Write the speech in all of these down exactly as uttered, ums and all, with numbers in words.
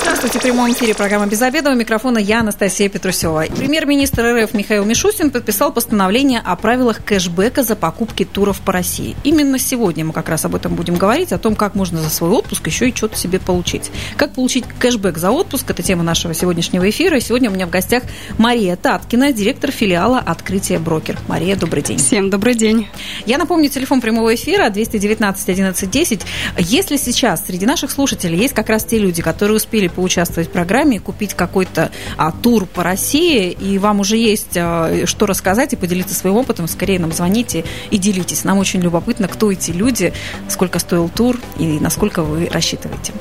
Здравствуйте. В прямом эфире программа «Без обеда». У микрофона я, Анастасия Петрусёва. Премьер-министр РФ Михаил Мишустин подписал постановление о правилах кэшбэка за покупки туров по России. Именно сегодня мы как раз об этом будем говорить, о том, как можно за свой отпуск еще и что-то себе получить. Как получить кэшбэк за отпуск – это тема нашего сегодняшнего эфира. И сегодня у меня в гостях Мария Таткина, директор филиала «Открытие Брокер». Мария, добрый день. Всем добрый день. Я напомню, телефон прямого эфира двести девятнадцать одиннадцать десять. Если сейчас среди наших слушателей есть как раз те люди, которые успели получить участвовать в программе, купить какой-то а, тур по России, и вам уже есть а, что рассказать и поделиться своим опытом, скорее нам звоните и делитесь. Нам очень любопытно, кто эти люди, сколько стоил тур и насколько вы рассчитываете.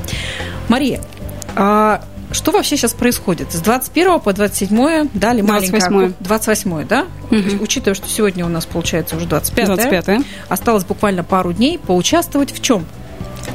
Мария, а что вообще сейчас происходит? С двадцать первого по двадцать седьмое, дали маленькое... двадцать восьмое, да? Угу. Учитывая, что сегодня у нас, получается, уже двадцать пятое. Осталось буквально пару дней поучаствовать в чем?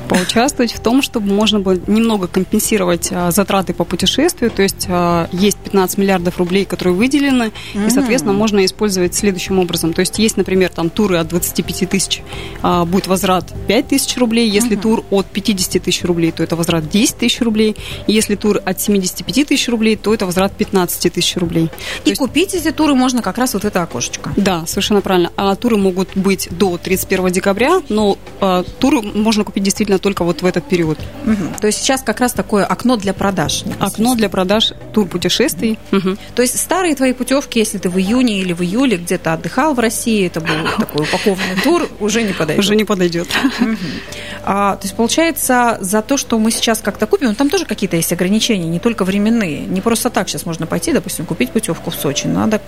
Поучаствовать в том, чтобы можно было немного компенсировать а, затраты по путешествию. То есть а, есть пятнадцать миллиардов рублей, которые выделены, mm-hmm. и, соответственно, можно использовать следующим образом. То есть есть, например, там туры от двадцати пяти тысяч, а, будет возврат пять тысяч рублей. Если mm-hmm. тур от пятидесяти тысяч рублей, то это возврат десять тысяч рублей. Если тур от семидесяти пяти тысяч рублей, то это возврат пятнадцать тысяч рублей. И есть... купить эти туры можно как раз вот это окошечко. Да, совершенно правильно. А туры могут быть до тридцать первого декабря, но а, туры можно купить действительно только вот в этот период. Угу. То есть сейчас как раз такое окно для продаж. Окно для продаж турпутешествий. Угу. То есть старые твои путевки, если ты в июне или в июле где-то отдыхал в России, это был такой упакованный тур, уже не подойдет. Уже не подойдет. Угу. А, то есть получается, за то, что мы сейчас как-то купим, ну, там тоже какие-то есть ограничения, не только временные. Не просто так сейчас можно пойти, допустим, купить путевку в Сочи. Надо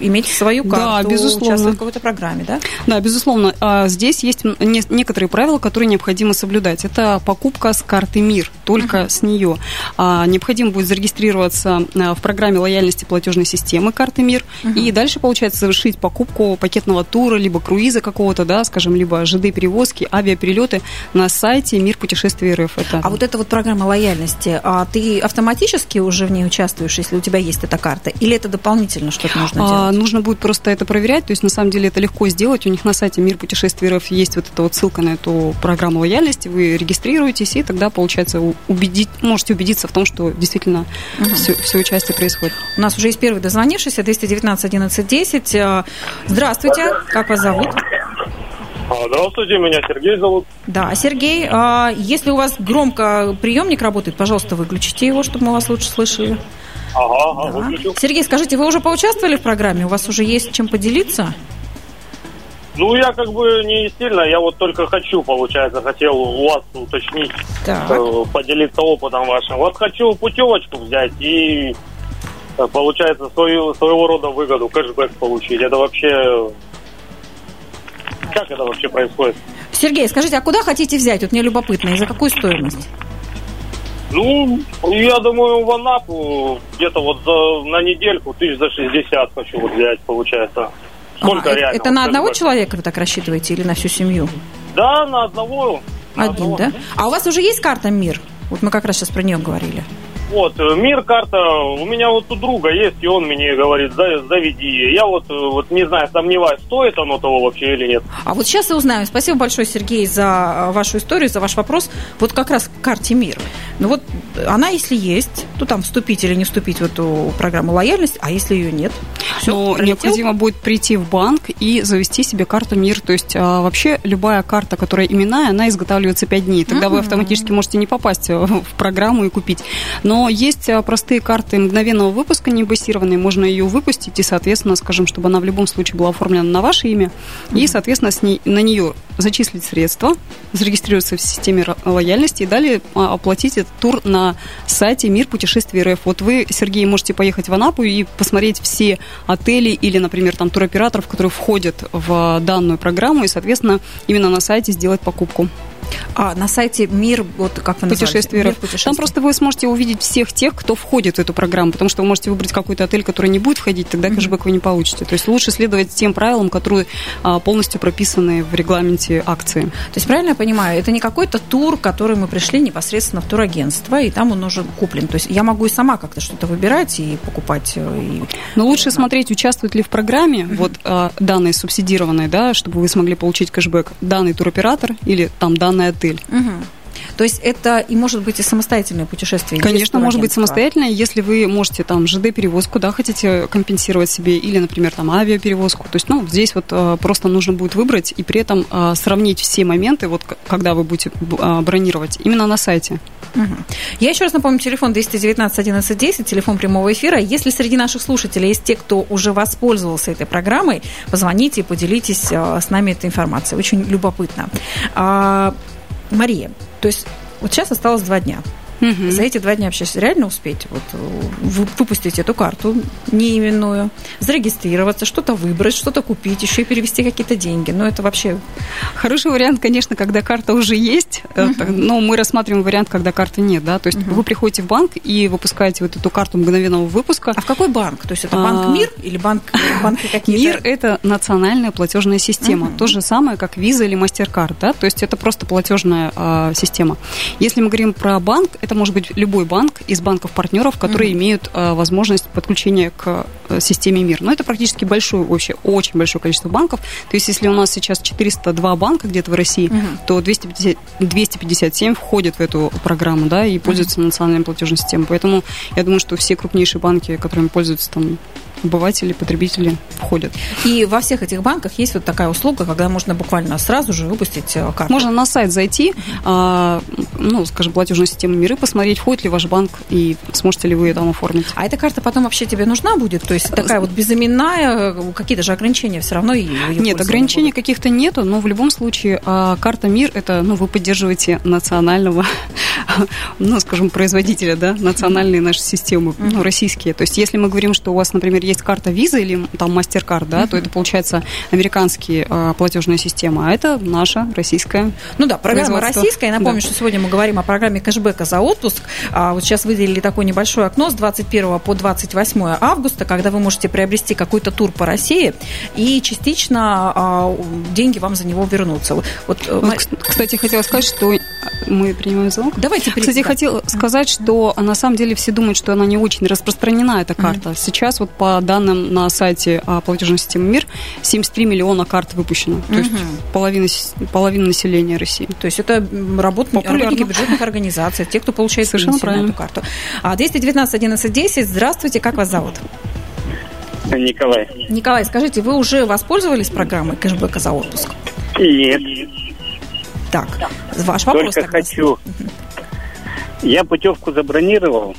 иметь свою карту, да, участвовать в какой-то программе, да? Да, безусловно. А здесь есть не- некоторые правила, которые необходимо соблюдать. Это покупка с карты МИР, только uh-huh. с нее. А, необходимо будет зарегистрироваться в программе лояльности платежной системы карты МИР, uh-huh. и дальше, получается, совершить покупку пакетного тура, либо круиза какого-то, да, скажем, либо ЖД-перевозки, авиаперелеты на сайте Мир Путешествий РФ. Это... А вот эта вот программа лояльности, а ты автоматически уже в ней участвуешь, если у тебя есть эта карта? Или это дополнительно что-то нужно делать? Нужно будет просто это проверять, то есть на самом деле это легко сделать. У них на сайте Мир Путешествий РФ есть вот эта вот ссылка на эту программу лояльности, вы регистрируетесь, и тогда, получается, убедить, можете убедиться в том, что действительно угу. все, все участие происходит. У нас уже есть первый дозвонившийся, двести девятнадцать одиннадцать десять. Здравствуйте, как вас зовут? Здравствуйте, меня Сергей зовут. Да, Сергей, если у вас громко приемник работает, пожалуйста, выключите его, чтобы мы вас лучше слышали. Ага, да. Выключил. Сергей, скажите, вы уже поучаствовали в программе? У вас уже есть чем поделиться? Ну, я как бы не сильно, я вот только хочу, получается, хотел у вас уточнить, э, поделиться опытом вашим. Вот хочу путевочку взять и, получается, свою, своего рода выгоду, кэшбэк получить. Это вообще... Как это вообще происходит? Сергей, скажите, а куда хотите взять? Вот мне любопытно, и за какую стоимость? Ну, я думаю, в Анапу где-то вот за, на недельку тысяч за шестьдесят хочу вот взять, получается. Сколько а, реально? Это вот на одного больше? Человека вы так рассчитываете или на всю семью? Да, на одного. На Один, одного. Да? А у вас уже есть карта МИР? Вот мы как раз сейчас про нее говорили. Вот, МИР карта, у меня вот у друга есть, и он мне говорит, заведи. Я вот, вот не знаю, сомневаюсь, стоит оно того вообще или нет. А вот сейчас и узнаем. Спасибо большое, Сергей, за вашу историю, за ваш вопрос. Вот как раз к карте МИР. Ну вот, она если есть, то там вступить или не вступить в эту программу лояльность, а если ее нет? Все, но пролетел? Необходимо будет прийти в банк и завести себе карту МИР. То есть вообще любая карта, которая именная, она изготавливается пять дней. Тогда mm-hmm. вы автоматически можете не попасть в программу и купить. Но Но есть простые карты мгновенного выпуска, не базированные. Можно ее выпустить и, соответственно, скажем, чтобы она в любом случае была оформлена на ваше имя. Mm-hmm. И, соответственно, с ней, на нее зачислить средства, зарегистрироваться в системе лояльности и далее оплатить этот тур на сайте Мир Путешествий РФ. Вот вы, Сергей, можете поехать в Анапу и посмотреть все отели или, например, там туроператоров, которые входят в данную программу и, соответственно, именно на сайте сделать покупку. А, на сайте МИР, вот как вы путешествий РФ. Там просто вы сможете увидеть всех тех, кто входит в эту программу, потому что вы можете выбрать какой-то отель, который не будет входить, тогда mm-hmm. кэшбэк вы не получите. То есть лучше следовать тем правилам, которые а, полностью прописаны в регламенте акции. То есть правильно я понимаю, это не какой-то тур, который мы пришли непосредственно в турагентство, и там он уже куплен. То есть я могу и сама как-то что-то выбирать и покупать. И... Но лучше смотреть, участвует ли в программе, mm-hmm. вот а, данные субсидированные, да, чтобы вы смогли получить кэшбэк, данный туроператор или там данный отель. Mm-hmm. То есть это и может быть и самостоятельное путешествие? Конечно, может быть самостоятельное, если вы можете там ЖД-перевозку, да, хотите компенсировать себе, или, например, там авиаперевозку. То есть, ну, здесь вот а, просто нужно будет выбрать и при этом а, сравнить все моменты, вот, когда вы будете а, бронировать, именно на сайте. Угу. Я еще раз напомню, телефон двести девятнадцать одиннадцать десять, телефон прямого эфира. Если среди наших слушателей есть те, кто уже воспользовался этой программой, позвоните и поделитесь а, с нами этой информацией. Очень любопытно. А, Мария, то есть вот сейчас осталось два дня. Угу. За эти два дня вообще реально успеть вот, выпустить эту карту неименную, зарегистрироваться, что-то выбрать, что-то купить, еще и перевести какие-то деньги. Ну, это вообще... Хороший вариант, конечно, когда карта уже есть, угу. но мы рассматриваем вариант, когда карты нет, да, то есть угу. вы приходите в банк и выпускаете вот эту карту мгновенного выпуска. А в какой банк? То есть это банк МИР или банк, банки какие-то? МИР – это национальная платежная система, угу. то же самое, как Visa или MasterCard, да, то есть это просто платежная а, система. Если мы говорим про банк, это может быть любой банк из банков-партнеров, которые mm-hmm. имеют а, возможность подключения к а, системе МИР. Но это практически большое, вообще очень большое количество банков. То есть, если у нас сейчас четыреста два банка где-то в России, mm-hmm. то двести пятьдесят, двести пятьдесят семь входят в эту программу, да, и пользуются mm-hmm. национальной платежной системой. Поэтому я думаю, что все крупнейшие банки, которыми пользуются там обыватели, потребители, входят. И во всех этих банках есть вот такая услуга, когда можно буквально сразу же выпустить карту. Можно на сайт зайти, а, ну, скажем, платежную систему МИРы, посмотреть, входит ли ваш банк и сможете ли вы ее там оформить. А эта карта потом вообще тебе нужна будет? То есть такая вот безименная, какие-то же ограничения все равно? Нет, ограничений каких-то нету, но в любом случае а, карта МИР, это, ну, вы поддерживаете национального, ну, скажем, производителя, да, национальные наши системы, ну, российские. То есть если мы говорим, что у вас, например, есть карта Visa или там MasterCard, да, uh-huh. то это, получается, американские а, платежные системы, а это наша, российская. Ну да, программа российская. Я напомню, да. что сегодня мы говорим о программе кэшбэка за отпуск. А, вот сейчас выделили такое небольшое окно с двадцать первого по двадцать восьмое августа, когда вы можете приобрести какой-то тур по России, и частично а, деньги вам за него вернутся. Вот, вот, вот, кстати, хотела сказать, что мы принимаем звонок. Давайте. Кстати, перейдем. Хотела сказать, что на самом деле все думают, что она не очень распространена, эта карта. Uh-huh. Сейчас вот по данным на сайте платежной системы МИР, семьдесят три миллиона карт выпущено. Uh-huh. То есть половина, половина населения России. То есть это работ... работники бюджетных организаций, те, кто получает совершенно правильную карту. двести девятнадцать одиннадцать десять, здравствуйте, как вас зовут? Николай. Николай, скажите, вы уже воспользовались программой кэшбэка за отпуск? Нет. Так, ваш вопрос. Только хочу. Угу. Я путевку забронировал угу.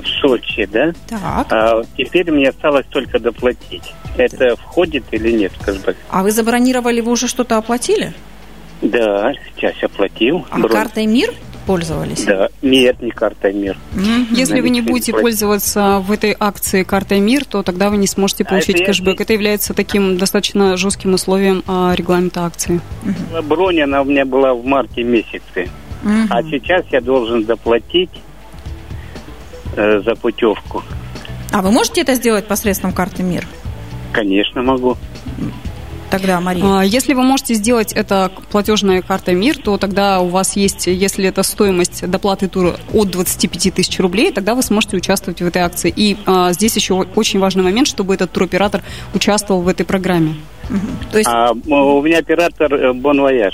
в Сочи, да? Так. А теперь мне осталось только доплатить. Это так. входит или нет в кэшбэк? А вы забронировали, вы уже что-то оплатили? Да, сейчас оплатил. А бронь. Картой МИР пользовались? Да, нет, не картой МИР. Угу. Если вы не будете платить. Пользоваться в этой акции картой МИР, то тогда вы не сможете получить а кэшбэк. Я... Это является таким достаточно жестким условием регламента акции. Угу. Бронь, она у меня была в марте месяце. Uh-huh. А сейчас я должен доплатить э, за путевку. А вы можете это сделать посредством карты МИР? Конечно, могу. Тогда, Мария. Если вы можете сделать это платежной картой МИР, то тогда у вас есть, если это стоимость доплаты тура от двадцати пяти тысяч рублей, тогда вы сможете участвовать в этой акции. И а, здесь еще очень важный момент, чтобы этот туроператор участвовал в этой программе. Uh-huh. То есть... а, у меня оператор Бон Вояж.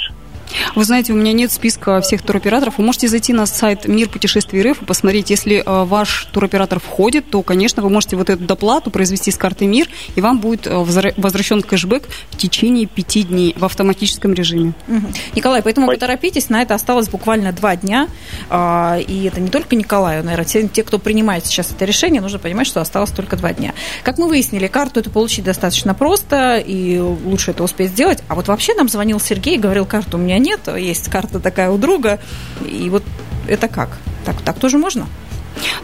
Вы знаете, у меня нет списка всех туроператоров. Вы можете зайти на сайт Мир Путешествий РФ и посмотреть, если ваш туроператор входит, то, конечно, вы можете вот эту доплату произвести с карты МИР, и вам будет возвращен кэшбэк в течение пяти дней в автоматическом режиме. Угу. Николай, поэтому поторопитесь, на это осталось буквально два дня, и это не только Николаю, наверное, те, кто принимает сейчас это решение, нужно понимать, что осталось только два дня. Как мы выяснили, карту это получить достаточно просто, и лучше это успеть сделать, а вот вообще нам звонил Сергей и говорил, карту у меня нет, есть карта такая у друга, и вот это как? Так, так тоже можно?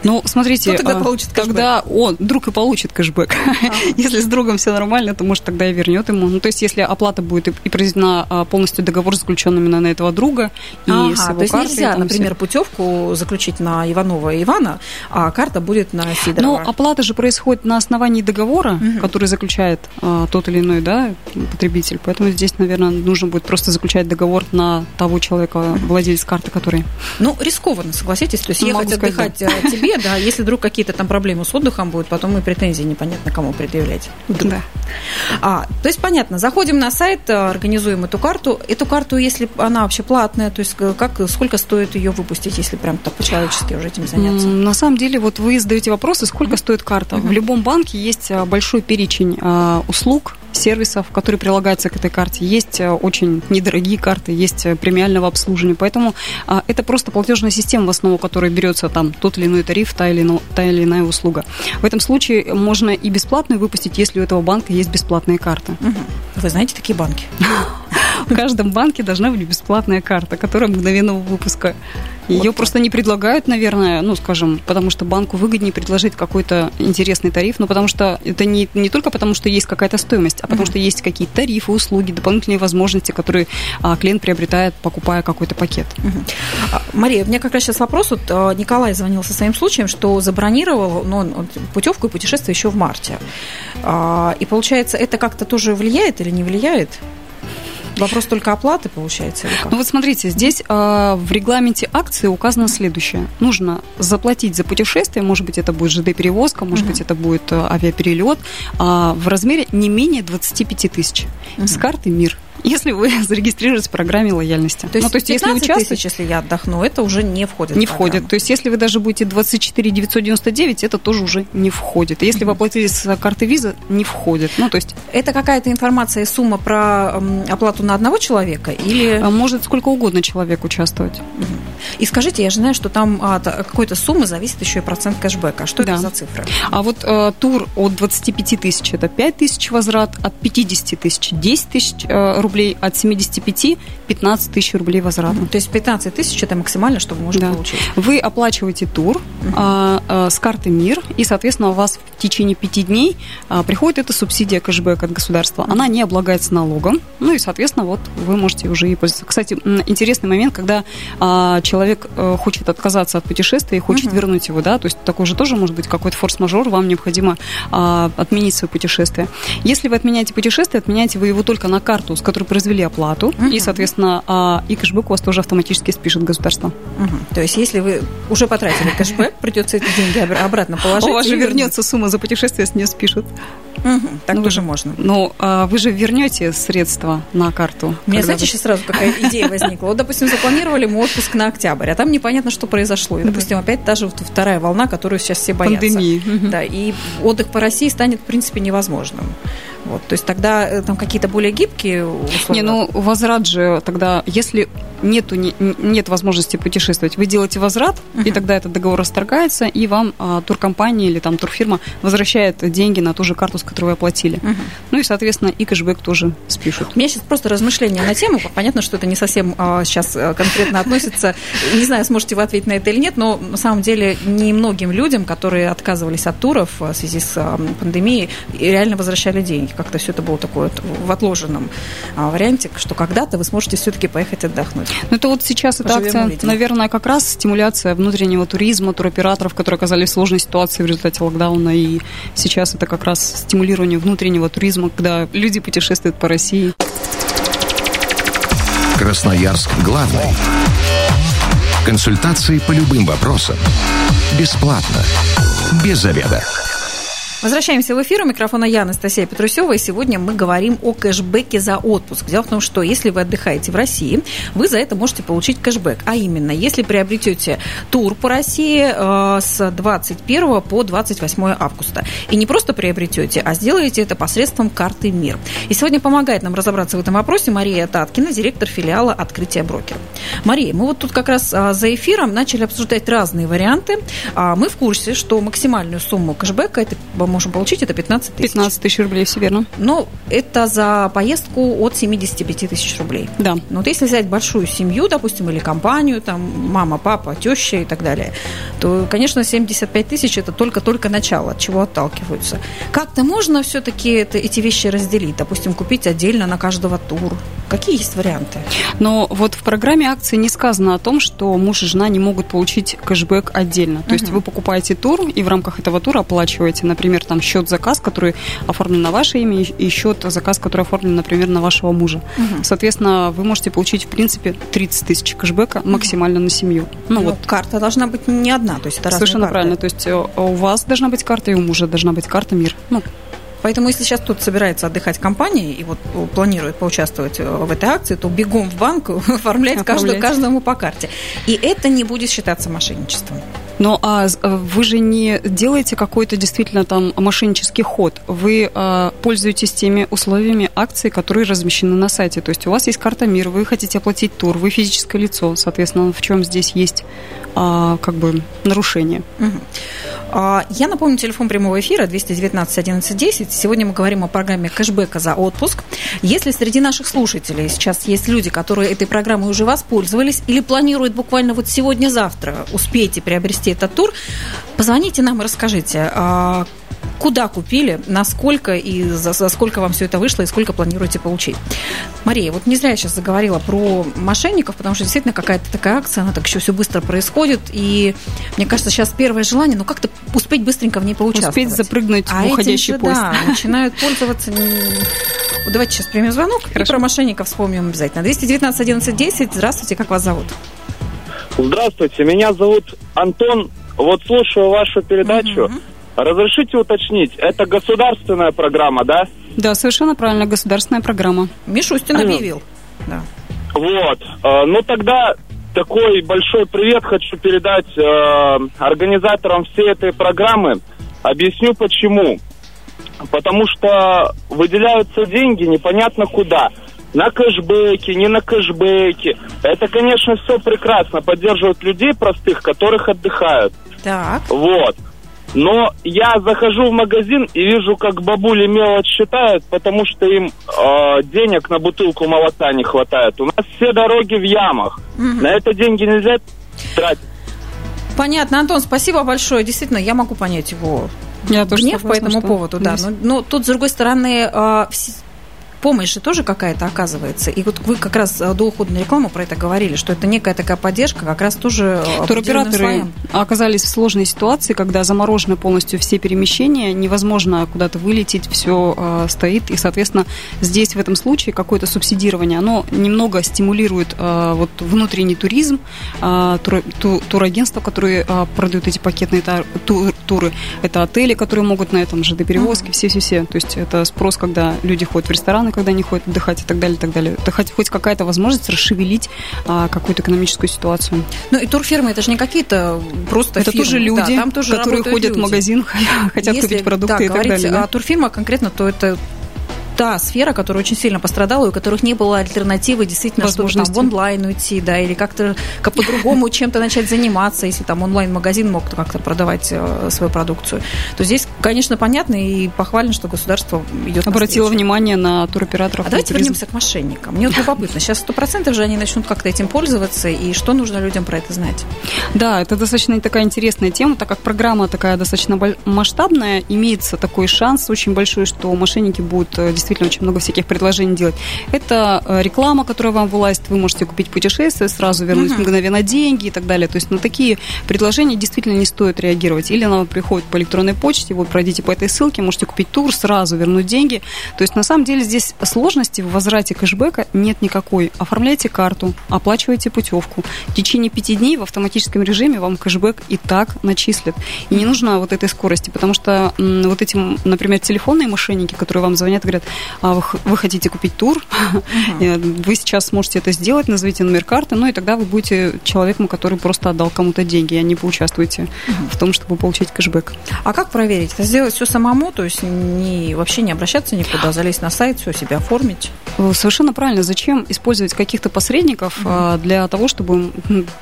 Ну, смотрите, тогда, получит тогда он, друг и получит кэшбэк. Ага. Если с другом все нормально, то, может, тогда и вернет ему. Ну, то есть, если оплата будет и произведена полностью договор, заключен именно на этого друга, и ага, с его то есть картой, нельзя, например, все. Путевку заключить на Иванова и Ивана, а карта будет на Сидорова. Но оплата же происходит на основании договора, угу. который заключает а, тот или иной, да, потребитель. Поэтому здесь, наверное, нужно будет просто заключать договор на того человека, владелец карты, который... Ну, рискованно, согласитесь. То есть, ну, ехать отдыхать да. тебе, да, если вдруг какие-то там проблемы с отдыхом будут, потом и претензии непонятно кому предъявлять. Да. А, то есть, понятно, заходим на сайт, организуем эту карту. Эту карту, если она вообще платная, то есть, как, сколько стоит ее выпустить, если прям так по-человечески уже этим заняться? На самом деле, вот вы задаете вопросы, сколько mm-hmm. стоит карта. Mm-hmm. В любом банке есть большой перечень а, услуг, сервисов, которые прилагаются к этой карте. Есть очень недорогие карты, есть премиального обслуживания. Поэтому а, это просто платежная система, в основу которой берется там тот или иной тариф, та или, ино, та или иная услуга. В этом случае можно и бесплатную выпустить, если у этого банка есть бесплатные карты. Вы знаете такие банки? В каждом банке должна быть бесплатная карта, которая мгновенного выпуска. Ее вот. Просто не предлагают, наверное, ну, скажем, потому что банку выгоднее предложить какой-то интересный тариф, но потому что это не, не только потому, что есть какая-то стоимость, а потому mm-hmm. что есть какие-то тарифы, услуги, дополнительные возможности, которые а, клиент приобретает, покупая какой-то пакет. Mm-hmm. Мария, у меня как раз сейчас вопрос. Вот Николай звонил со своим случаем, что забронировал ну, путевку и путешествие еще в марте. А, и получается, это как-то тоже влияет или не влияет? Вопрос только оплаты, получается? Ну вот смотрите, здесь э, в регламенте акции указано следующее. Нужно заплатить за путешествие, может быть, это будет жэ дэ перевозка, может uh-huh. быть, это будет э, авиаперелет, э, в размере не менее двадцати пяти тысяч uh-huh. с карты МИР. Если вы зарегистрируетесь в программе лояльности. То есть, ну, то есть если участвуете, если я отдохну, это уже не входит. Не в входит. То есть если вы даже будете двадцать четыре тысячи девятьсот девяносто девять, это тоже уже не входит. Если mm-hmm. вы оплатили с карты Visa, не входит. Ну, то есть... Это какая-то информация, сумма про м, оплату на одного человека? Или... Может сколько угодно человек участвовать. Mm-hmm. И скажите, я же знаю, что там от какой-то суммы зависит еще и процент кэшбэка. Что да. это за цифра? А вот э, тур от двадцати пяти тысяч это пять тысяч возврат, от пятидесяти тысяч десять тысяч э, рублей, от семидесяти пяти пятнадцать тысяч рублей возврата. То есть пятнадцать тысяч это максимально, что вы можете да. получить. Вы оплачиваете тур uh-huh. а, а, с карты МИР, и, соответственно, у вас в течение пяти дней а, приходит эта субсидия кэшбэк от государства. Uh-huh. Она не облагается налогом, ну и, соответственно, вот вы можете уже и пользоваться. Кстати, интересный момент, когда а, человек а, хочет отказаться от путешествия и хочет uh-huh. вернуть его, да, то есть такой же тоже может быть какой-то форс-мажор, вам необходимо а, отменить свое путешествие. Если вы отменяете путешествие, отменяете вы его только на карту, с которой которые произвели оплату, uh-huh. и, соответственно, и кэшбэк у вас тоже автоматически спишет государство. Uh-huh. То есть, если вы уже потратили кэшбэк, придется эти деньги обратно положить. У вас же вернется сумма за путешествие, с нее спишут. Uh-huh. Так ну, тоже можно. Но а, вы же вернете средства на карту. У меня, знаете, вы... сейчас сразу какая идея возникла. Вот, допустим, запланировали мы отпуск на октябрь, а там непонятно, что произошло. И, допустим, опять та же вот вторая волна, которую сейчас все боятся. Пандемии. Uh-huh. Да, и отдых по России станет, в принципе, невозможным. Вот, то есть тогда там какие-то более гибкие условия. Не, ну возврат же тогда, если нету, не, нет возможности путешествовать, вы делаете возврат, uh-huh. и тогда этот договор расторгается, и вам а, туркомпания или там турфирма возвращает деньги на ту же карту, с которой вы оплатили. Uh-huh. Ну и, соответственно, и кэшбэк тоже спишут. У меня сейчас просто размышления на тему. Понятно, что это не совсем а, сейчас конкретно относится. Не знаю, сможете вы ответить на это или нет, но на самом деле немногим людям, которые отказывались от туров в связи с а, пандемией, реально возвращали деньги. Как-то все это было такое в отложенном а, варианте, что когда-то вы сможете все-таки поехать отдохнуть. Ну, это вот сейчас эта акция, наверное, как раз стимуляция внутреннего туризма, туроператоров, которые оказались в сложной ситуации в результате локдауна. И сейчас это как раз стимулирование внутреннего туризма, когда люди путешествуют по России. Красноярск главный. Консультации по любым вопросам. Бесплатно. Без заведа. Возвращаемся в эфир. У микрофона я, Анастасия Петрусёва, и сегодня мы говорим о кэшбэке за отпуск. Дело в том, что если вы отдыхаете в России, вы за это можете получить кэшбэк. А именно, если приобретете тур по России э, с двадцать первого по двадцать восьмого августа. И не просто приобретете, а сделаете это посредством карты МИР. И сегодня помогает нам разобраться в этом вопросе Мария Таткина, директор филиала «Открытие Брокер». Мария, мы вот тут как раз э, за эфиром начали обсуждать разные варианты. Э, мы в курсе, что максимальную сумму кэшбэка – это можем получить, это пятнадцать тысяч. пятнадцать тысяч рублей, все верно. Ну, это за поездку от семидесяти пяти тысяч рублей. Да. Но вот если взять большую семью, допустим, или компанию, там мама, папа, теща и так далее, то, конечно, семьдесят пять тысяч – это только-только начало, от чего отталкиваются. Как-то можно все-таки это, эти вещи разделить? Допустим, купить отдельно на каждого тур. Какие есть варианты? Но вот в программе акции не сказано о том, что муж и жена не могут получить кэшбэк отдельно. То uh-huh. есть вы покупаете тур и в рамках этого тура оплачиваете, например, там счет-заказ, который оформлен на ваше имя, и счет-заказ, который оформлен, например, на вашего мужа. Uh-huh. Соответственно, вы можете получить, в принципе, тридцать тысяч кэшбэка uh-huh. максимально на семью. Ну, вот. Карта должна быть не одна, то есть это разные совершенно карты. Правильно. То есть у вас должна быть карта, и у мужа должна быть карта МИР. Ну, поэтому, если сейчас тут собирается отдыхать компания и вот планирует поучаствовать в этой акции, то бегом в банк оформлять, оформлять. Каждому, каждому по карте. И это не будет считаться мошенничеством. Ну, а вы же не делаете какой-то действительно там мошеннический ход. Вы а, пользуетесь теми условиями акции, которые размещены на сайте. То есть у вас есть карта МИР, вы хотите оплатить тур, вы физическое лицо. Соответственно, в чем здесь есть а, как бы нарушение? Угу. А, я напомню, телефон прямого эфира двести девятнадцать одиннадцать десять. Сегодня мы говорим о программе кэшбэка за отпуск. Если среди наших слушателей сейчас есть люди, которые этой программой уже воспользовались или планируют буквально вот сегодня-завтра успеть и приобрести этот тур, позвоните нам и расскажите, куда купили, насколько и за, за сколько вам все это вышло и сколько планируете получить. Мария, вот не зря я сейчас заговорила про мошенников, потому что действительно какая-то такая акция, она так еще все быстро происходит, и мне кажется, сейчас первое желание, ну как-то успеть быстренько в ней поучаствовать. Успеть запрыгнуть а в уходящий же, поезд. Да, начинают пользоваться... Давайте сейчас примем звонок. Хорошо. И про мошенников вспомним обязательно. двести девятнадцать одиннадцать десять, здравствуйте, как вас зовут? Здравствуйте, меня зовут Антон. Вот слушаю вашу передачу. Uh-huh. Разрешите уточнить, это государственная программа, да? Да, совершенно правильно, государственная программа. Мишустин объявил. Uh-huh. Да. Вот, э, ну тогда такой большой привет хочу передать э, организаторам всей этой программы. Объясню почему. Потому что выделяются деньги непонятно куда. На кэшбэке, не на кэшбэке. Это, конечно, все прекрасно. Поддерживают людей простых, которых отдыхают. Так. Вот. Но я захожу в магазин и вижу, как бабули мелочь считают, потому что им э, денег на бутылку молока не хватает. У нас все дороги в ямах. Угу. На это деньги нельзя тратить. Понятно, Антон, спасибо большое. Действительно, я могу понять его я гнев по этому поводу. Да. Но, но тут, с другой стороны... Э, помощь же тоже какая-то оказывается. И вот вы как раз до ухода на рекламу про это говорили, что это некая такая поддержка как раз тоже определенным слоям. Туроператоры оказались в сложной ситуации, когда заморожены полностью все перемещения, невозможно куда-то вылететь, все э, стоит. И, соответственно, здесь в этом случае какое-то субсидирование, оно немного стимулирует э, вот, внутренний туризм, э, тур, ту, турагентства, которые э, продают эти пакетные тар, тур, туры. Это отели, которые могут на этом же перевозки, все-все-все. Uh-huh. То есть это спрос, когда люди ходят в рестораны, когда не ходят отдыхать и так далее, и так далее. Это хоть какая-то возможность расшевелить а, какую-то экономическую ситуацию. Ну и турфирмы, это же не какие-то просто это фирмы. Это тоже люди, да, там тоже которые ходят люди. В магазин, хотят если, купить продукты да, и так далее. Если говорить о турфирмах конкретно, то это... та сфера, которая очень сильно пострадала, у которых не было альтернативы действительно, чтобы там в онлайн уйти, да, или как-то как по-другому чем-то начать заниматься, если там онлайн-магазин мог как-то продавать э, свою продукцию. То здесь, конечно, понятно и похвально, что государство идет обратило навстречу. Внимание на туроператоров. А давайте туризм. Вернемся к мошенникам. Мне вот любопытно, сейчас сто процентов же они начнут как-то этим пользоваться, и что нужно людям про это знать? Да, это достаточно такая интересная тема, так как программа такая достаточно масштабная, имеется такой шанс очень большой, что мошенники будут действительно действительно очень много всяких предложений делать. Это реклама, которая вам вылазит, вы можете купить путешествие, сразу вернуть uh-huh. мгновенно деньги и так далее. То есть на такие предложения действительно не стоит реагировать. Или она приходит по электронной почте, вот пройдите по этой ссылке, можете купить тур, сразу вернуть деньги. То есть на самом деле здесь сложности в возврате кэшбэка нет никакой. Оформляйте карту, оплачивайте путевку. В течение пяти дней в автоматическом режиме вам кэшбэк и так начислят. И не нужно вот этой скорости, потому что м, вот эти, например, телефонные мошенники, которые вам звонят и говорят, вы хотите купить тур, uh-huh. вы сейчас сможете это сделать, назовите номер карты, ну и тогда вы будете человеком, который просто отдал кому-то деньги, а не поучаствуете uh-huh. в том, чтобы получить кэшбэк. А как проверить? Сделать все самому, то есть не, вообще не обращаться никуда, залезть на сайт, все себе оформить? Совершенно правильно. Зачем использовать каких-то посредников uh-huh. для того, чтобы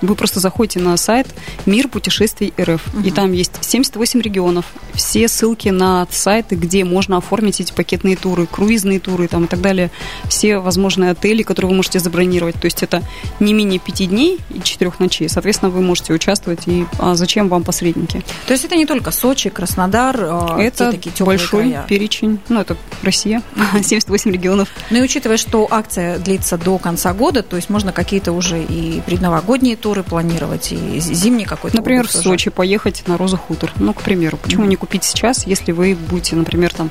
вы просто заходите на сайт Мир Путешествий РФ, uh-huh. и там есть семьдесят восемь регионов, все ссылки на сайты, где можно оформить эти пакетные туры, круизные туры там, и так далее, все возможные отели, которые вы можете забронировать. То есть это не менее пяти дней и четырех ночей. Соответственно, вы можете участвовать. И а зачем вам посредники? То есть это не только Сочи, Краснодар, это такие теплые большой края. Перечень. Ну, это Россия, uh-huh. семьдесят восемь регионов. Ну и учитывая, что акция длится до конца года, то есть можно какие-то уже и предновогодние туры планировать, и зимний какой-то. Например, в Сочи уже поехать на Розу Хутор. Ну, к примеру, почему mm-hmm. не купить сейчас, если вы будете, например, там,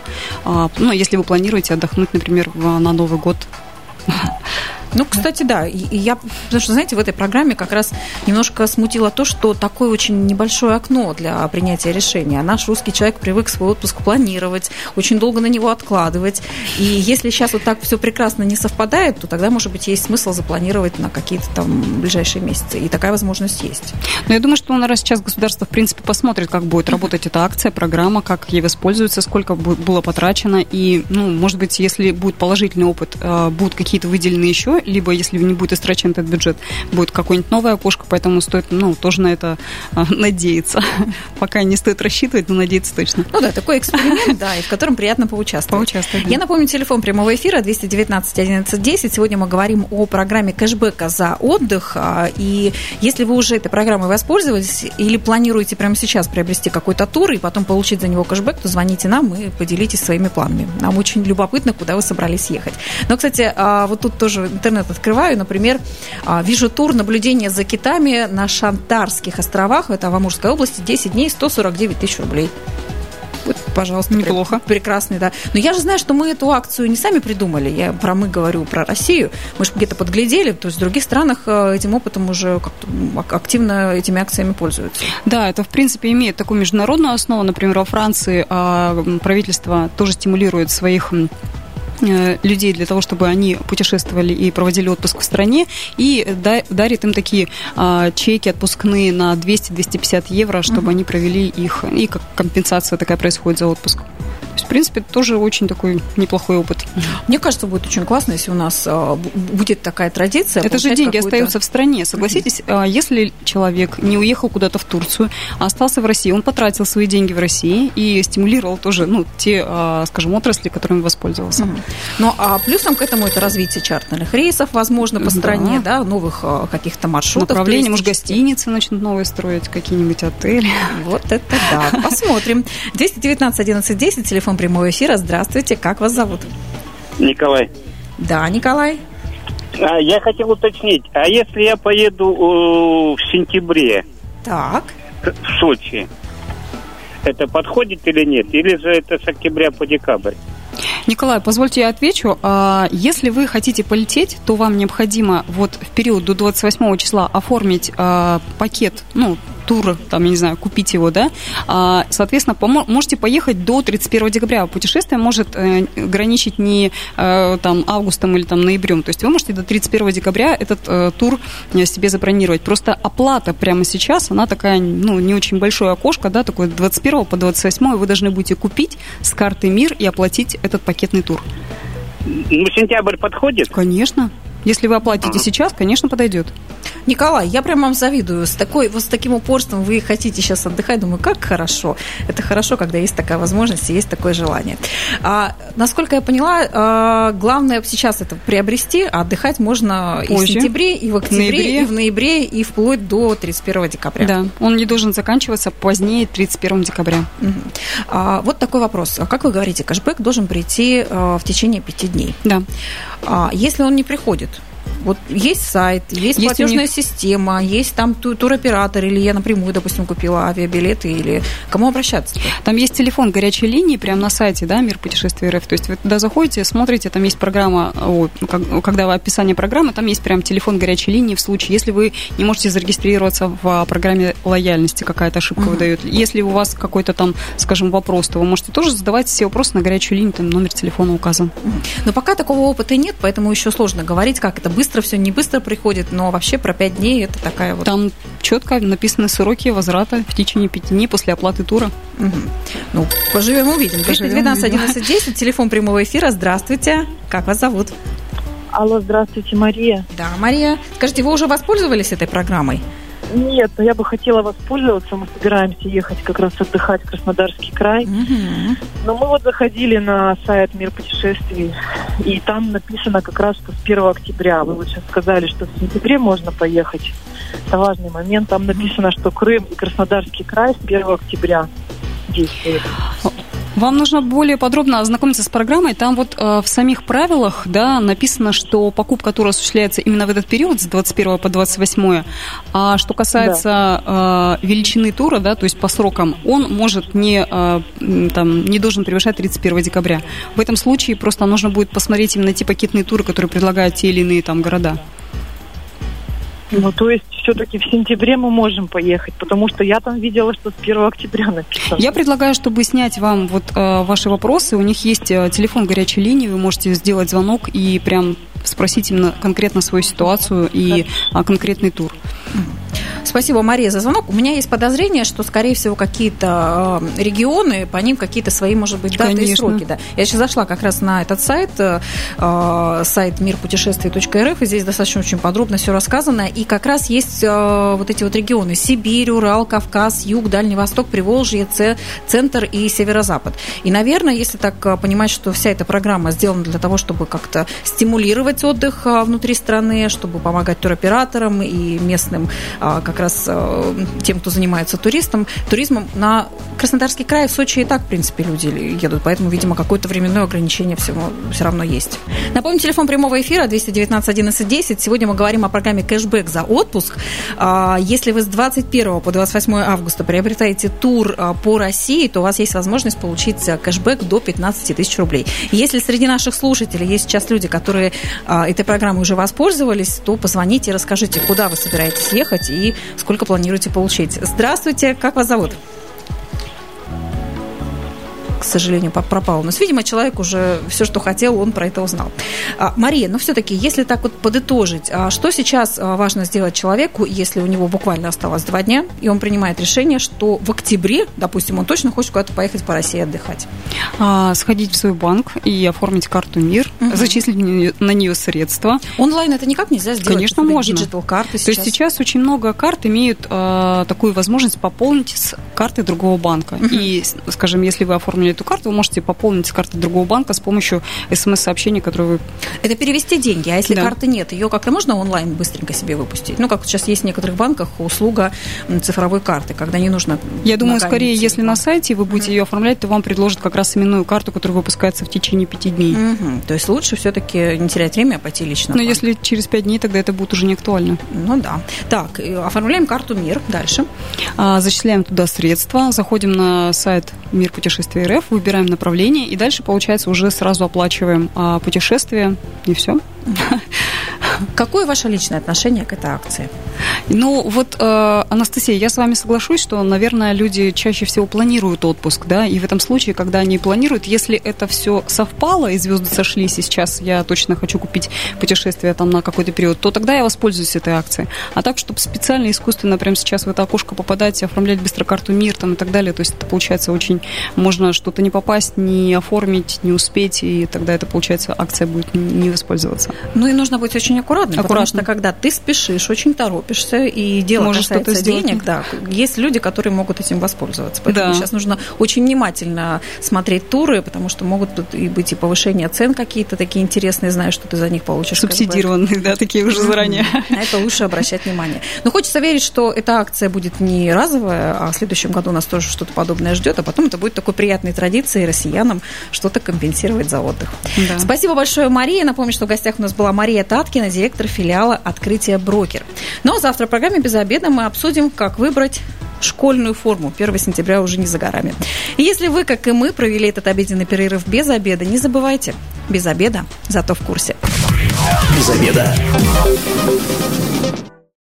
ну, если вы планируете отдохнуть, например, на Новый год. Ну, кстати, да. И я, потому что, знаете, в этой программе как раз немножко смутило то, что такое очень небольшое окно для принятия решения. А наш русский человек привык свой отпуск планировать, очень долго на него откладывать. И если сейчас вот так все прекрасно не совпадает, то тогда, может быть, есть смысл запланировать на какие-то там ближайшие месяцы. И такая возможность есть. Но я думаю, что, наверное, сейчас государство, в принципе, посмотрит, как будет работать эта акция, программа, как ей воспользуется, сколько было потрачено. И, ну, может быть, если будет положительный опыт, будут какие-то выделены еще, либо, если не будет истрачен этот бюджет, будет какое-нибудь новое окошко, поэтому стоит, ну, тоже на это надеяться. Пока не стоит рассчитывать, но надеяться точно. Ну да, такой эксперимент, да, и в котором приятно поучаствовать. Поучаствовать, да. Я напомню, телефон прямого эфира двести девятнадцать одиннадцать десять. Сегодня мы говорим о программе кэшбэка за отдых, и если вы уже этой программой воспользовались или планируете прямо сейчас приобрести какой-то тур и потом получить за него кэшбэк, то звоните нам и поделитесь своими планами. Нам очень любопытно, куда вы собрались ехать. Но, кстати, вот тут тоже интернет открываю, например, вижу тур наблюдения за китами на Шантарских островах, это в Амурской области, десять дней, сто сорок девять тысяч рублей. Вот, пожалуйста, неплохо. Прекрасный, да. Но я же знаю, что мы эту акцию не сами придумали. Я про мы говорю, про Россию. Мы же где-то подглядели, то есть в других странах этим опытом уже как-то активно этими акциями пользуются. Да, это, в принципе, имеет такую международную основу. Например, во Франции правительство тоже стимулирует своих людей для того, чтобы они путешествовали и проводили отпуск в стране, и дарит им такие а, чеки отпускные на двести - двести пятьдесят евро, чтобы угу. они провели их, и как компенсация такая происходит за отпуск. То есть, в принципе, тоже очень такой неплохой опыт. Мне кажется, будет очень классно, если у нас а, будет такая традиция. Это же деньги какую-то остаются в стране, согласитесь. Угу. Если человек не уехал куда-то в Турцию, а остался в России, он потратил свои деньги в России и стимулировал тоже, ну, те, а, скажем, отрасли, которыми воспользовался. Угу. Ну, а плюсом к этому это развитие чартерных рейсов, возможно, по стране, да, да новых каких-то маршрутов. Направление, может, гостиницы начнут новые строить, какие-нибудь отели. Вот это да. Посмотрим. двести девятнадцать одиннадцать десять, телефон прямого эфира. Здравствуйте, как вас зовут? Николай. Да, Николай. А, я хотел уточнить, а если я поеду в сентябре так. в Сочи, это подходит или нет? Или же это с октября по декабрь? Николай, позвольте я отвечу. Если вы хотите полететь, то вам необходимо вот в период до двадцать восьмого числа оформить пакет, ну, тур, там, я не знаю, купить его, да. Соответственно, можете поехать до тридцать первого декабря. Путешествие может граничить не там августом или там ноябрем. То есть вы можете до тридцать первого декабря этот тур себе забронировать. Просто оплата прямо сейчас, она такая, ну, не очень большое окошко, да, такое двадцать первого по двадцать восьмое вы должны будете купить с карты МИР и оплатить этот пакетный тур. Ну, сентябрь подходит? Конечно. Если вы оплатите сейчас, конечно, подойдет. Николай, я прям вам завидую. С, такой, вот с таким упорством вы хотите сейчас отдыхать. Думаю, как хорошо. Это хорошо, когда есть такая возможность и есть такое желание. А, насколько я поняла, а, главное сейчас это приобрести, а отдыхать можно позже, и в сентябре, и в октябре, ноябре. И в ноябре, и вплоть до тридцать первого декабря. Да, он не должен заканчиваться позднее тридцать первого декабря. Угу. А, вот такой вопрос. Как вы говорите, кэшбэк должен прийти а, в течение пяти дней. Да. А, если он не приходит, вот есть сайт, есть, есть платежная них... система, есть там ту- туроператор, или я напрямую, допустим, купила авиабилеты, или кому обращаться? Там есть телефон горячей линии прямо на сайте, да, Мир Путешествий РФ. То есть вы туда заходите, смотрите, там есть программа, о, как, когда описание программы, там есть прям телефон горячей линии в случае, если вы не можете зарегистрироваться в программе лояльности, какая-то ошибка uh-huh. выдает. Если у вас какой-то там, скажем, вопрос, то вы можете тоже задавать все вопросы на горячую линию, там номер телефона указан. Uh-huh. Но пока такого опыта нет, поэтому еще сложно говорить, как это быстро. Быстро все, не быстро приходит, но вообще про пять дней это такая вот... Там четко написаны сроки возврата в течение пяти дней после оплаты тура. Угу. Ну, поживем, увидим. двести девятнадцать одиннадцать десять, телефон прямого эфира. Здравствуйте, как вас зовут? Алло, здравствуйте, Мария. Да, Мария. Скажите, вы уже воспользовались этой программой? Нет, но я бы хотела воспользоваться. Мы собираемся ехать как раз отдыхать в Краснодарский край. Угу. Но мы вот заходили на сайт «Мир путешествий», и там написано как раз, что с первого октября. Вы вот сейчас сказали, что в сентябре можно поехать. Это важный момент. Там написано, что Крым и Краснодарский край с первого октября действуют. Вам нужно более подробно ознакомиться с программой. Там вот э, в самих правилах, да, написано, что покупка тура осуществляется именно в этот период, с двадцать первого по двадцать восьмое. А что касается да. э, величины тура, да, то есть по срокам, он может не, э, там, не должен превышать тридцать первого декабря. В этом случае просто нужно будет посмотреть именно те пакетные туры, которые предлагают те или иные там города. Ну, то есть, все-таки в сентябре мы можем поехать, потому что я там видела, что с первого октября написано. Я предлагаю, чтобы снять вам вот э, ваши вопросы. У них есть э, телефон горячей линии, вы можете сделать звонок и прям спросить именно конкретно свою ситуацию и э, конкретный тур. Спасибо, Мария, за звонок. У меня есть подозрение, что, скорее всего, какие-то э, регионы, по ним какие-то свои, может быть, даты Конечно. и сроки. Да. Я сейчас зашла как раз на этот сайт, э, сайт мир путешествий точка эр эф, и здесь достаточно очень подробно все рассказано. И как раз есть э, вот эти вот регионы: Сибирь, Урал, Кавказ, Юг, Дальний Восток, Приволжье, Ц, Центр и Северо-Запад. И, наверное, если так понимать, что вся эта программа сделана для того, чтобы как-то стимулировать отдых э, внутри страны, чтобы помогать туроператорам и местным э, как раз э, тем, кто занимается туристом, туризмом. На Краснодарский край, в Сочи и так, в принципе, люди едут, поэтому, видимо, какое-то временное ограничение всего все равно есть. Напомню, телефон прямого эфира двести девятнадцать одиннадцать десять. Сегодня мы говорим о программе «Кэшбэк за отпуск». Если вы с двадцать первого по двадцать восьмое августа приобретаете тур по России, то у вас есть возможность получить кэшбэк до пятнадцати тысяч рублей. Если среди наших слушателей есть сейчас люди, которые этой программой уже воспользовались, то позвоните и расскажите, куда вы собираетесь ехать и сколько планируете получить. Здравствуйте, как вас зовут? К сожалению, пропал. Но, видимо, человек уже все, что хотел, он про это узнал. А, Мария, ну все-таки, если так вот подытожить, а что сейчас важно сделать человеку, если у него буквально осталось два дня, и он принимает решение, что в октябре, допустим, он точно хочет куда-то поехать по России отдыхать? А, сходить в свой банк и оформить карту МИР, угу. зачислить на нее средства. Онлайн это никак нельзя сделать? Конечно, можно. Диджитал-карты сейчас. То есть сейчас очень много карт имеют а, такую возможность пополнить с карты другого банка. Угу. И, скажем, если вы оформили эту карту, вы можете пополнить с карты другого банка с помощью смс-сообщений, которые вы... Это перевести деньги, а если да. карты нет, ее как-то можно онлайн быстренько себе выпустить? Ну, как сейчас есть в некоторых банках услуга цифровой карты, когда не нужно... Я думаю, скорее, если банк. на сайте вы будете mm-hmm. ее оформлять, то вам предложат как раз именную карту, которая выпускается в течение пяти дней. Mm-hmm. То есть лучше все-таки не терять время, а пойти лично. Но если через пять дней, тогда это будет уже не актуально. Ну, да. Так, оформляем карту МИР. Дальше. А, зачисляем туда средства, заходим на сайт «Мир путешествий эр эф», выбираем направление, и дальше, получается, уже сразу оплачиваем а, путешествие, и все. Какое ваше личное отношение к этой акции? Ну, вот, э, Анастасия, я с вами соглашусь, что, наверное, люди чаще всего планируют отпуск, да, и в этом случае, когда они планируют, если это все совпало, и звезды сошлись, и сейчас я точно хочу купить путешествие там на какой-то период, то тогда я воспользуюсь этой акцией. А так, чтобы специально, искусственно прямо сейчас в это окошко попадать, оформлять быстро карту МИР там и так далее, то есть это, получается, очень можно что-то не попасть, не оформить, не успеть, и тогда это, получается, акция будет не воспользоваться. Ну, и нужно быть очень аккуратным, потому что, когда ты спешишь, очень торопишься, и дело Можешь касается денег, да, есть люди, которые могут этим воспользоваться. Поэтому да. сейчас нужно очень внимательно смотреть туры, потому что могут тут и быть и повышение цен какие-то такие интересные, знаешь, что ты за них получишь. Субсидированные, да, такие уже заранее. На это лучше обращать внимание. Но хочется верить, что эта акция будет не разовая, а в следующем году нас тоже что-то подобное ждет, а потом это будет такой приятной традицией россиянам что-то компенсировать за отдых. Да. Спасибо большое, Мария. Напомню, что в гостях у нас была Мария Таткина, директор филиала «Открытие Брокер». Ну а завтра в программе «Без обеда» мы обсудим, как выбрать школьную форму. первого сентября уже не за горами. И если вы, как и мы, провели этот обеденный перерыв без обеда, не забывайте, без обеда, зато в курсе. Без обеда.